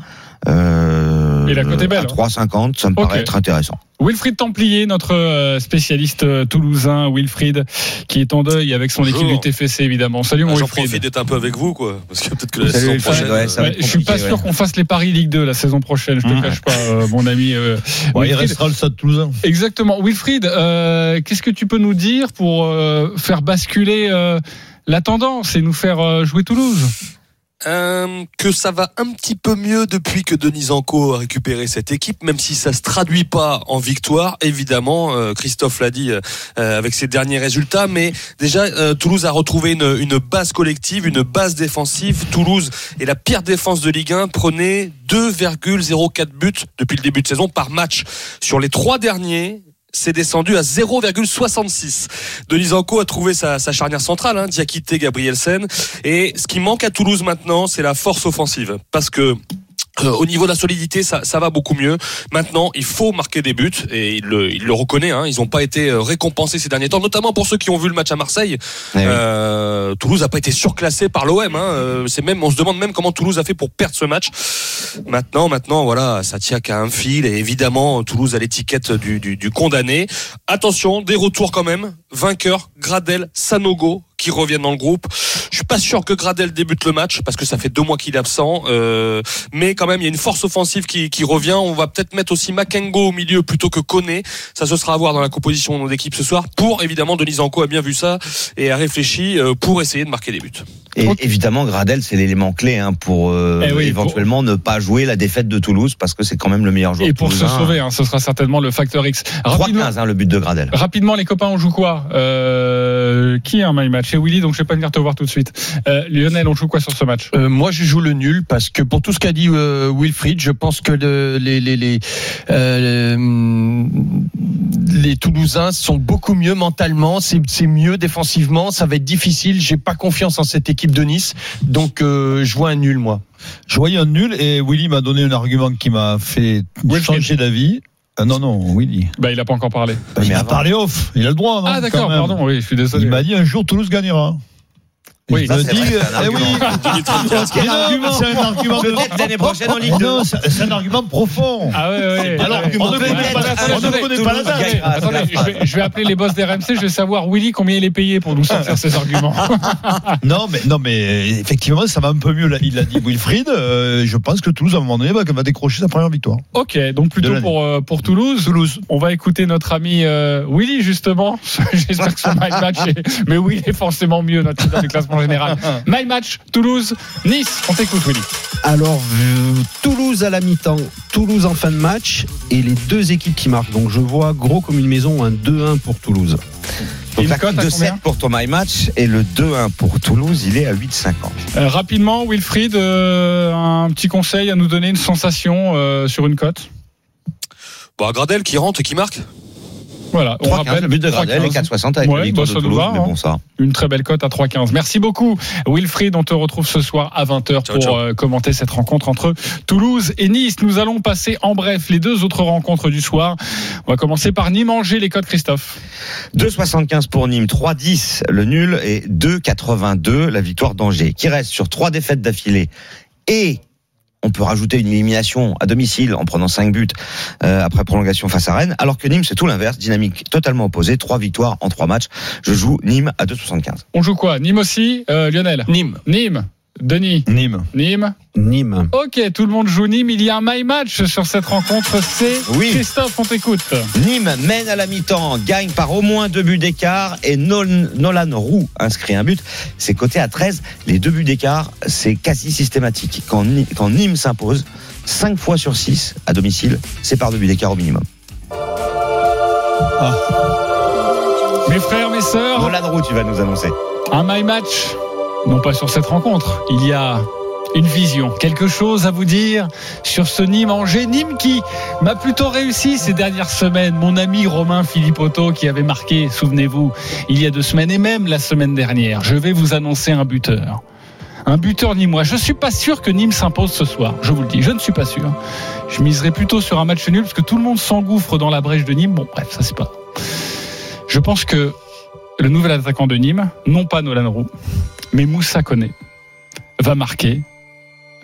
Euh, et la cote est belle. À trois cinquante, ça me okay. paraît être intéressant. Wilfried Templier, notre spécialiste toulousain, Wilfried, qui est en deuil avec son Bonjour. équipe du T F C, évidemment. Salut, mon ah, Wilfried. J'en profite d'être un peu avec vous, quoi. Parce que peut-être que la Salut, saison prochaine. Ouais, ça va être compliqué, je suis pas sûr ouais. qu'on fasse les paris Ligue deux la saison prochaine, je te mmh. cache pas, euh, mon ami. Euh, ouais, il restera le stade toulousain. Exactement. Wilfried, euh, qu'est-ce que tu peux nous dire pour euh, faire basculer euh, la tendance et nous faire euh, jouer Toulouse? Euh, que ça va un petit peu mieux depuis que Denisenko a récupéré cette équipe, même si ça se traduit pas en victoire, évidemment, euh, Christophe l'a dit euh, avec ses derniers résultats, mais déjà euh, Toulouse a retrouvé une, une base collective, une base défensive. Toulouse est la pire défense de Ligue un, prenait deux virgule zéro quatre buts depuis le début de saison par match. Sur les trois derniers, c'est descendu à zéro virgule soixante-six. Denisenko a trouvé sa, sa charnière centrale, hein, Diakité, Gabrielsen. Et ce qui manque à Toulouse maintenant, c'est la force offensive. Parce que Euh, au niveau de la solidité, ça, ça va beaucoup mieux. Maintenant, il faut marquer des buts et il le, il le reconnaît. Hein, ils n'ont pas été récompensés ces derniers temps, notamment pour ceux qui ont vu le match à Marseille. Ouais, euh, oui. Toulouse n'a pas été surclassée par l'O M. Hein, c'est même, on se demande même comment Toulouse a fait pour perdre ce match. Maintenant, maintenant, voilà, ça tient qu'à un fil et évidemment, Toulouse a l'étiquette du, du, du condamné. Attention, des retours quand même. Vainqueur, Gradel, Sanogo qui reviennent dans le groupe. Je suis pas sûr que Gradel débute le match parce que ça fait deux mois qu'il est absent. Euh, mais quand même, il y a une force offensive qui, qui revient. On va peut-être mettre aussi Makengo au milieu plutôt que Koné. Ça, ce sera à voir dans la composition d'équipe ce soir. Pour évidemment, Denisenko a bien vu ça et a réfléchi pour essayer de marquer des buts. Et évidemment, Gradel, c'est l'élément clé hein, pour euh, eh oui, éventuellement pour... ne pas jouer la défaite de Toulouse, parce que c'est quand même le meilleur joueur. Et pour se sauver, hein, ce sera certainement le facteur X. trois quinze, hein, le but de Gradel. Rapidement, les copains, on joue quoi euh, Qui est un my match? C'est Willy, donc je ne vais pas venir te voir tout de suite. Euh, Lionel, on joue quoi sur ce match? euh, Moi, je joue le nul, parce que pour tout ce qu'a dit euh, Wilfried, je pense que le, les, les, les, euh, les Toulousains sont beaucoup mieux mentalement, c'est, c'est mieux défensivement, ça va être difficile, je n'ai pas confiance en cette équipe de Nice, donc euh, je vois un nul moi. Je voyais un nul et Willy m'a donné un argument qui m'a fait Wilfried. changer d'avis. Ah non non, Willy. Bah il a pas encore parlé. Bah, il a parlé off. Il a le droit. Non, ah d'accord, pardon. Oui, je suis désolé. Il m'a dit un jour Toulouse gagnera. Oui, ça, c'est, dis, vrai, c'est, un eh oui. c'est un argument. C'est un argument. Peut-être l'année prochaine en Ligue deux. Non, c'est, c'est un argument profond. Ah oui, oui. Alors, ouais. on ne connaît pas la date. Attendez, je vais, je vais appeler les boss d'R M C. Je vais savoir, Willy, combien il est payé pour nous sortir ces arguments. Non, mais, non, mais effectivement, ça va un peu mieux. Là, il l'a dit Wilfried. Euh, je pense que Toulouse, à un moment donné, bah, va décrocher sa première victoire. Ok, donc plutôt pour, euh, pour Toulouse. Toulouse. On va écouter notre ami euh, Willy, justement. J'espère que son match est. Mais Willy est forcément mieux, notre leader du classement général. My match, Toulouse, Nice. On t'écoute, Willy. Alors, Toulouse à la mi-temps, Toulouse en fin de match, et les deux équipes qui marquent. Donc, je vois gros comme une maison, un deux un pour Toulouse. Donc, la cote deux sept pour ton my match, et le deux un pour Toulouse, il est à huit cinquante. Euh, rapidement, Wilfried, euh, un petit conseil à nous donner, une sensation euh, sur une cote. Bah, Gradel qui rentre et qui marque. Voilà, on rappelle. Le but de Gradel est quatre soixante avec ouais, bah, de Toulouse, va, mais bon, ça. Une très belle cote à trois quinze. Merci beaucoup, Wilfried. On te retrouve ce soir à vingt heures ciao, pour ciao. Euh, commenter cette rencontre entre Toulouse et Nice. Nous allons passer en bref les deux autres rencontres du soir. On va commencer par Nîmes-Angers, les cotes, Christophe. deux soixante-quinze pour Nîmes, trois dix le nul et deux quatre-vingt-deux la victoire d'Angers, qui reste sur trois défaites d'affilée et... on peut rajouter une élimination à domicile en prenant cinq buts euh, après prolongation face à Rennes, alors que Nîmes c'est tout l'inverse, dynamique totalement opposée, trois victoires en trois matchs. Je joue Nîmes à deux soixante-quinze. On joue quoi? Nîmes aussi, euh, Lionel. Nîmes. Nîmes. Denis. Nîmes. Nîmes. Nîmes. Ok, tout le monde joue Nîmes. Il y a un my match sur cette rencontre. C'est oui. Christophe, on t'écoute. Nîmes mène à la mi-temps, gagne par au moins deux buts d'écart et Nolan Roux inscrit un but. C'est coté à treize. Les deux buts d'écart, c'est quasi systématique. Quand Nîmes, quand Nîmes s'impose, cinq fois sur six à domicile, c'est par deux buts d'écart au minimum. Ah. Mes frères, mes sœurs. Nolan Roux, tu vas nous annoncer. Un my match. Non pas sur cette rencontre, il y a une vision, quelque chose à vous dire sur ce Nîmes-Angers. Nîmes qui m'a plutôt réussi ces dernières semaines. Mon ami Romain Philippotto qui avait marqué, souvenez-vous, il y a deux semaines et même la semaine dernière. Je vais vous annoncer un buteur. Un buteur nîmois. Je ne suis pas sûr que Nîmes s'impose ce soir. Je vous le dis, je ne suis pas sûr. Je miserais plutôt sur un match nul parce que tout le monde s'engouffre dans la brèche de Nîmes. Bon bref, ça c'est pas... Je pense que le nouvel attaquant de Nîmes, non pas Nolan Roux, mais Moussa Koné va marquer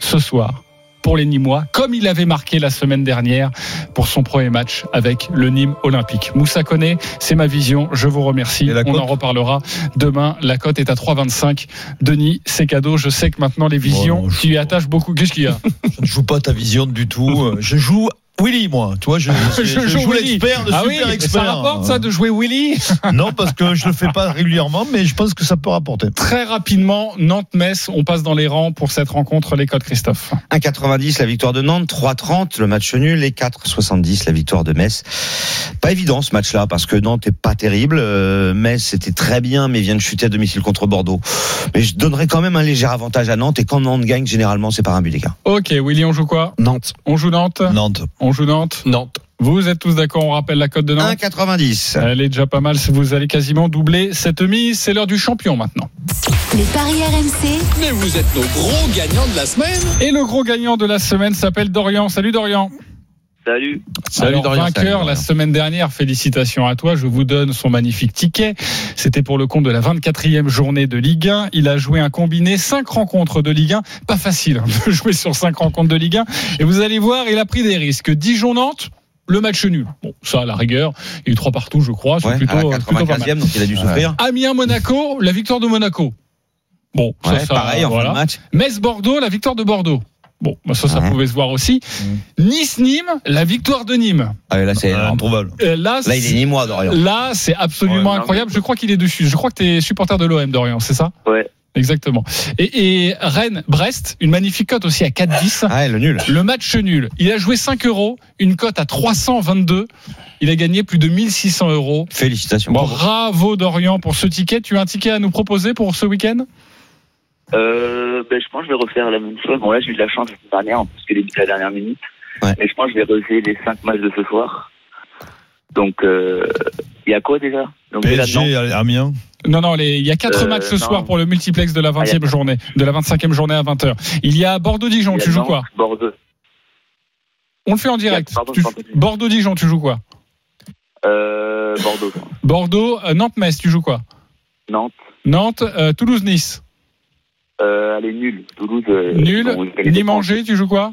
ce soir pour les Nîmois, comme il avait marqué la semaine dernière pour son premier match avec le Nîmes Olympique. Moussa Koné, c'est ma vision, je vous remercie. On en reparlera demain. La cote est à trois vingt-cinq. Denis, c'est cadeau. Je sais que maintenant les visions, bon, tu y attaches beaucoup. Qu'est-ce qu'il y a? Je ne joue pas ta vision du tout. Je joue... Willy, moi, tu vois, je, je, je, je joue, joue l'expert, le ah super oui, expert. Ça rapporte ça de jouer Willy? Non, parce que je le fais pas régulièrement, mais je pense que ça peut rapporter. Très rapidement, Nantes-Metz, on passe dans les rangs pour cette rencontre. Les codes, Christophe. un quatre-vingt-dix la victoire de Nantes, trois trente le match nul et quatre soixante-dix la victoire de Metz. Pas évident ce match-là parce que Nantes est pas terrible. Euh, Metz c'était très bien, mais vient de chuter à domicile contre Bordeaux. Mais je donnerais quand même un léger avantage à Nantes et quand Nantes gagne, généralement c'est par un but d'écart. Ok, Willy, on joue quoi? Nantes. On joue Nantes. Nantes. On On joue Nantes. Nantes. Vous êtes tous d'accord, on rappelle la cote de Nantes. un quatre-vingt-dix. Elle est déjà pas mal, vous allez quasiment doubler cette mise. C'est l'heure du champion maintenant. Les paris R M C. Mais vous êtes nos gros gagnants de la semaine. Et le gros gagnant de la semaine s'appelle Dorian. Salut Dorian. Salut. Salut Alors, Dorian. Vainqueur la semaine dernière, félicitations à toi. Je vous donne son magnifique ticket. C'était pour le compte de la vingt-quatrième journée de Ligue un. Il a joué un combiné, cinq rencontres de Ligue un. Pas facile de jouer sur cinq rencontres de Ligue un. Et vous allez voir, il a pris des risques. Dijon-Nantes, le match nul. Bon, ça à la rigueur. Il y a eu trois partout, je crois. C'est ouais, plutôt, à la quatre-vingt-quinzième, donc il a dû souffrir. Amiens-Monaco, la victoire de Monaco. Bon, ouais, ça, ça, pareil en voilà. fin de match. Metz-Bordeaux, la victoire de Bordeaux. Bon, ça, ça pouvait se voir aussi. Nice-Nîmes, la victoire de Nîmes. Ah, là, c'est introuvable. Là, là, il est Nîmois, Dorian. Là, c'est absolument ouais, incroyable. Je crois qu'il est dessus. Je crois que tu es supporter de l'O M, Dorian, c'est ça? Ouais. Exactement. Et, et Rennes-Brest, une magnifique cote aussi à quatre dix. Ah ouais, le nul. Le match nul. Il a joué cinq euros, une cote à trois cent vingt-deux. Il a gagné plus de mille six cents euros. Félicitations. Bravo. Bravo Dorian pour ce ticket. Tu as un ticket à nous proposer pour ce week-end ? Euh, ben, je pense que je vais refaire la même chose. Bon, là, j'ai eu de la chance la semaine dernière, en plus que les buts à la dernière minute. Ouais. Mais je pense que je vais refaire les cinq matchs de ce soir. Donc, il euh, y a quoi déjà donc, P S G, Amiens. Non, non, il y a quatre euh, matchs ce non. soir pour le multiplex de la vingtième ah, a... journée, de la vingt-cinquième journée à vingt heures. Il y a Bordeaux-Dijon, y a tu joues quoi Bordeaux. On le fait en direct. A... Tu... Bordeaux-Dijon, tu joues quoi euh, Bordeaux. Bordeaux, euh, Nantes-Metz, tu joues quoi Nantes. Nantes, euh, Toulouse-Nice. Euh, allez, nul. Toulouse. Euh, nul. Nîmes-Angers, tu joues quoi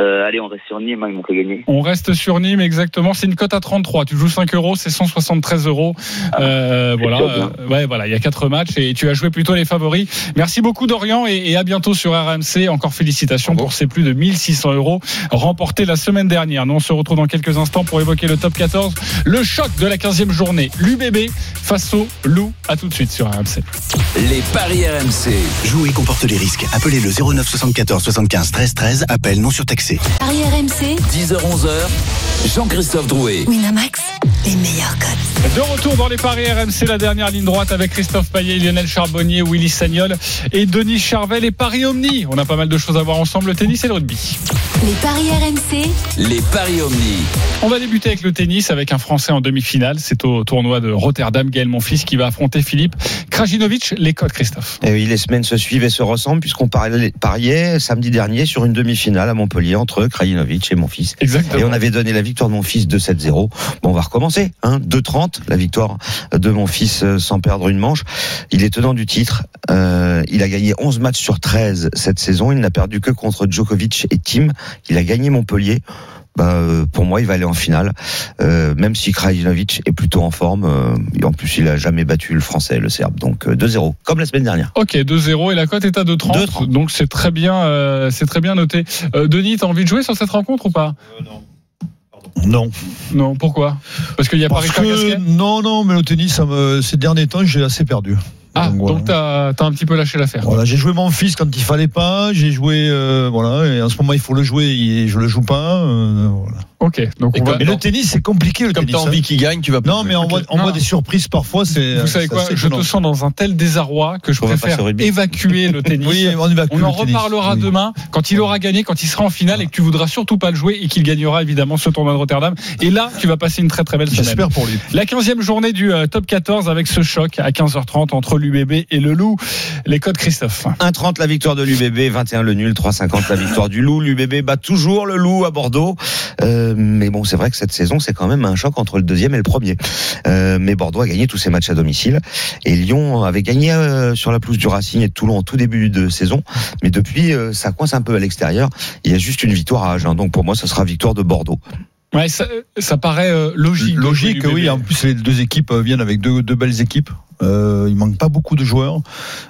euh, Allez, on reste sur Nîmes, hein, ils m'ont fait gagner. On reste sur Nîmes, exactement. C'est une cote à trente-trois. Tu joues cinq euros, c'est cent soixante-treize euros. Ah, euh, voilà. Top, hein. Ouais, voilà. Il y a quatre matchs et tu as joué plutôt les favoris. Merci beaucoup, Dorian, et, et à bientôt sur R M C. Encore félicitations bon. pour ces plus de mille six cents euros remportés la semaine dernière. Nous, on se retrouve dans quelques instants pour évoquer le top quatorze. Le choc de la quinzième journée. L'U B B face au Loup. À tout de suite sur R M C. Les paris R M C. Jouer comporte les risques. Appelez le zéro neuf soixante-quatorze soixante-quinze treize treize. Appel non surtaxé. Paris R M C. dix heures onze heures. Jean-Christophe Drouet. Winamax. Les meilleurs codes. De retour dans les paris R M C, la dernière ligne droite avec Christophe Payet, Lionel Charbonnier, Willy Sagnol et Denis Charvel et Paris Omni. On a pas mal de choses à voir ensemble, le tennis et le rugby. Les paris R M C. Les paris Omni. On va débuter avec le tennis avec un Français en demi-finale. C'est au tournoi de Rotterdam, Gaël Monfils qui va affronter Philippe Krajinovic. Les codes, Christophe. Et oui, les semaines se suivent et se ressemblent puisqu'on pariait samedi dernier sur une demi-finale à Montpellier entre Krajinovic et Monfils. Exactement. Et on avait donné la victoire de Monfils deux sept zéro. Bon, on va recommencer. Hein, deux trente, la victoire de Monfils sans perdre une manche. Il est tenant du titre. Euh, il a gagné onze matchs sur treize cette saison. Il n'a perdu que contre Djokovic et Thiem. Il a gagné Montpellier. Bah, pour moi, il va aller en finale. Euh, même si Krajinovic est plutôt en forme. Euh, et en plus, il n'a jamais battu le Français, le Serbe. Donc euh, deux zéro, comme la semaine dernière. Ok, deux zéro et la cote est à deux trente. Donc c'est très bien, euh, c'est très bien noté. Euh, Denis, t'as envie de jouer sur cette rencontre ou pas euh, Non. Non. Non, pourquoi ? Parce qu'il y a Paris Casquet ? Non, non, mais le tennis, ça me, ces derniers temps, j'ai assez perdu. Ah, donc, voilà. donc t'as, t'as un petit peu lâché l'affaire. Voilà, j'ai joué mon fils quand il fallait pas, j'ai joué, euh, voilà, et en ce moment, il faut le jouer et je le joue pas, euh, voilà. Ok, donc on va... Mais le tennis, c'est compliqué, le Comme tennis. Comme t'as envie hein. qu'il gagne, tu vas pas. Non, mais on voit, on voit des surprises parfois, c'est. Vous savez quoi, je te sens dans un tel désarroi que je on préfère évacuer le tennis. Oui, on évacue. On en le reparlera tennis. demain, quand il aura gagné, quand il sera en finale et que tu voudras surtout pas le jouer et qu'il gagnera évidemment ce tournoi de Rotterdam. Et là, tu vas passer une très très belle semaine. J'espère pour lui. La quinzième journée du euh, top quatorze avec ce choc à quinze heures trente entre l'U B B et le Loup. Les codes, Christophe. un trente la victoire de l'U B B, vingt et un le nul, trois cinquante la victoire du Loup. L'U B B bat toujours le Loup à Bordeaux. Euh, Mais bon, c'est vrai que cette saison, c'est quand même un choc entre le deuxième et le premier. Euh, mais Bordeaux a gagné tous ses matchs à domicile. Et Lyon avait gagné euh, sur la pelouse du Racing et de Toulon en tout début de saison. Mais depuis, euh, ça coince un peu à l'extérieur. Il y a juste une victoire à Agen. Donc pour moi, ça sera victoire de Bordeaux. Ouais, ça, ça paraît euh, logique. Logique, oui. En plus, les deux équipes viennent avec deux, deux belles équipes. Euh, il manque pas beaucoup de joueurs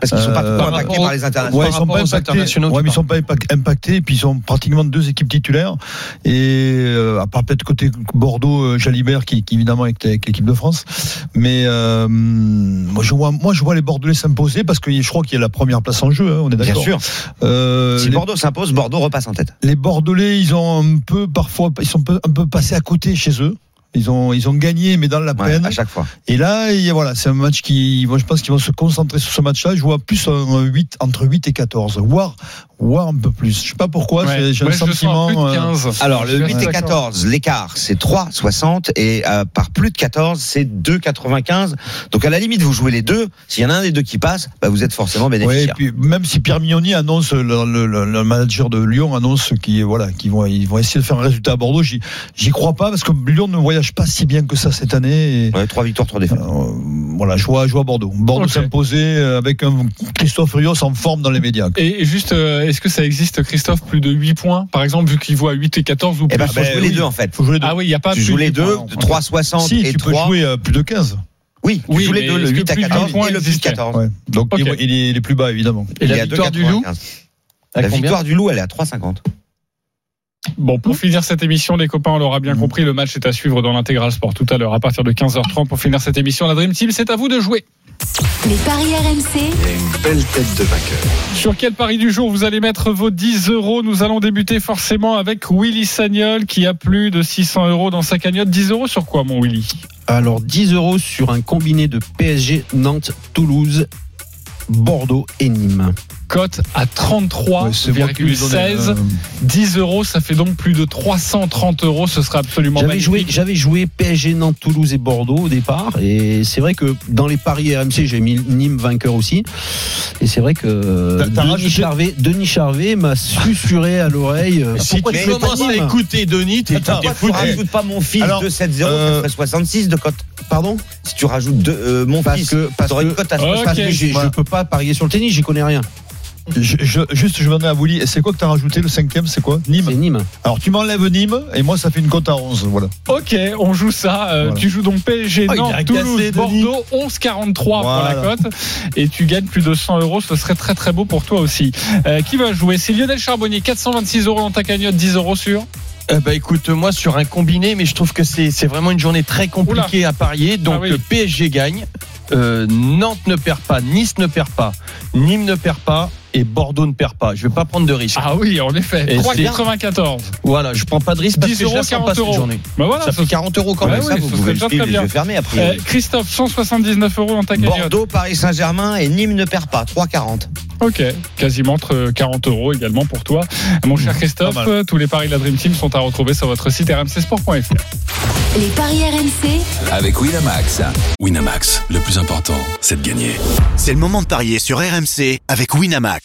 parce qu'ils sont pas euh, par impactés par les internationaux. Ouais, ils sont pas impactés. Ouais, mais ils sont pas impactés. Et puis ils ont pratiquement deux équipes titulaires. Et euh, à part peut-être côté Bordeaux, Jalibert qui, qui évidemment est avec l'équipe de France. Mais euh, moi je vois, moi je vois les Bordelais s'imposer parce que je crois qu'il y a la première place en jeu. Hein, on est d'accord. Bien sûr. Euh, si les... Bordeaux s'impose, Bordeaux repasse en tête. Les Bordelais, ils ont un peu parfois, ils sont un peu passés à côté chez eux. Ils ont, ils ont gagné, mais dans la peine. Ouais, à chaque fois. Et là, et voilà, c'est un match qui, moi, je pense qu'ils vont se concentrer sur ce match-là. Je vois plus un huit, entre huit et quatorze, voire, voire un peu plus. Je sais pas pourquoi, ouais. j'ai ouais, un sentiment. Plus de quinze. Euh... Alors, le huit et quatorze, l'écart, c'est trois soixante, et euh, par plus de quatorze, c'est deux quatre-vingt-quinze. Donc, à la limite, vous jouez les deux. S'il y en a un des deux qui passe, bah, vous êtes forcément bénéficiaire. Ouais, et puis, même si Pierre Mignoni annonce, le, le, le, le manager de Lyon annonce qu'ils, voilà, qu'ils vont, ils vont essayer de faire un résultat à Bordeaux, j'y, j'y crois pas, parce que Lyon ne voyage pas si bien que ça cette année. Et ouais, trois victoires, trois défaites. Euh, voilà, je vois, je vois Bordeaux. Bordeaux okay. s'imposer avec un Christophe Rios en forme dans les médias. Et, et juste, euh, est-ce que ça existe, Christophe, plus de huit points, par exemple, vu qu'il voit huit et quatorze ou plus? Eh ben, faut bah, jouer oui. les deux en fait. Faut jouer les deux. Ah oui, il y a pas. Tu joues les deux, trois soixante si, et tu trois. Tu peux jouer euh, plus de quinze. Oui, tu oui, joues les deux, le huit à quatorze et le dix à quatorze. Ouais. Donc okay. il, il, est, il est plus bas évidemment. Et, et la, la victoire du Loup. La victoire du Loup, elle est à trois cinquante. Bon, pour finir cette émission, les copains, on l'aura bien compris, le match est à suivre dans l'Intégral Sport tout à l'heure à partir de quinze heures trente. Pour finir cette émission, la Dream Team, c'est à vous de jouer. Les paris R M C. Et une belle tête de vainqueur. Sur quel pari du jour vous allez mettre vos dix euros? Nous allons débuter forcément avec Willy Sagnol qui a plus de six cents euros dans sa cagnotte. dix euros sur quoi, mon Willy? Alors dix euros sur un combiné de P S G, Nantes, Toulouse, Bordeaux et Nîmes. Cote à trente-trois virgule seize. Euh... dix euros, ça fait donc plus de trois cent trente euros. Ce sera absolument j'avais magnifique. Joué, j'avais joué P S G, Nantes, Toulouse et Bordeaux au départ. Et c'est vrai que dans les paris R M C, j'ai mis Nîmes vainqueur aussi. Et c'est vrai que t'as, t'as Denis, Charvet, Denis Charvet m'a susurré à l'oreille. Si tu commences à écouter Denis, t'es foutu. Tu rajoutes pas mon fils de sept zéro, soixante-six de cote. Pardon ? Si tu rajoutes de, euh, mon parce fils, que, parce t'aurais une cote à soixante-six. Je peux pas parier sur le tennis, j'y connais rien. Je, je, juste, je m'en vais à Willy. C'est quoi que t'as rajouté? Le cinquième, c'est quoi? Nîmes. C'est Nîmes. Alors, tu m'enlèves Nîmes et moi, ça fait une cote à onze. Voilà. Ok, on joue ça. Euh, voilà. Tu joues donc P S G, ah, Nantes, Toulouse, cassé, Bordeaux, onze virgule quarante-trois voilà. pour la cote. Et tu gagnes plus de cent euros. Ce serait très, très beau pour toi aussi. Euh, qui va jouer? C'est Lionel Charbonnier. quatre cent vingt-six euros dans ta cagnotte, dix euros sur. Euh bah écoute, moi sur un combiné, mais je trouve que c'est, c'est vraiment une journée très compliquée Oula. à parier. Donc ah oui. P S G gagne, euh, Nantes ne perd pas, Nice ne perd pas, Nîmes ne perd pas et Bordeaux ne perd pas. Je vais pas prendre de risque. Ah oui, en effet. trois virgule quatre-vingt-quatorze. Voilà, je prends pas de risque parce que je la sens pas cette journée. Bah voilà, ça, ça fait quarante euros quand bah même. Oui, ça, vous pouvez le les yeux fermés après. Euh, Christophe, cent soixante-dix-neuf euros dans ta cagnotte. Bordeaux, Paris Saint-Germain et Nîmes ne perd pas. trois virgule quarante. Ok, quasiment quarante euros également pour toi. Mon cher Christophe, tous les paris de la Dream Team sont à retrouver sur votre site r m c sport point f r. Les paris R M C avec Winamax. Winamax, le plus important, c'est de gagner. C'est le moment de parier sur R M C avec Winamax.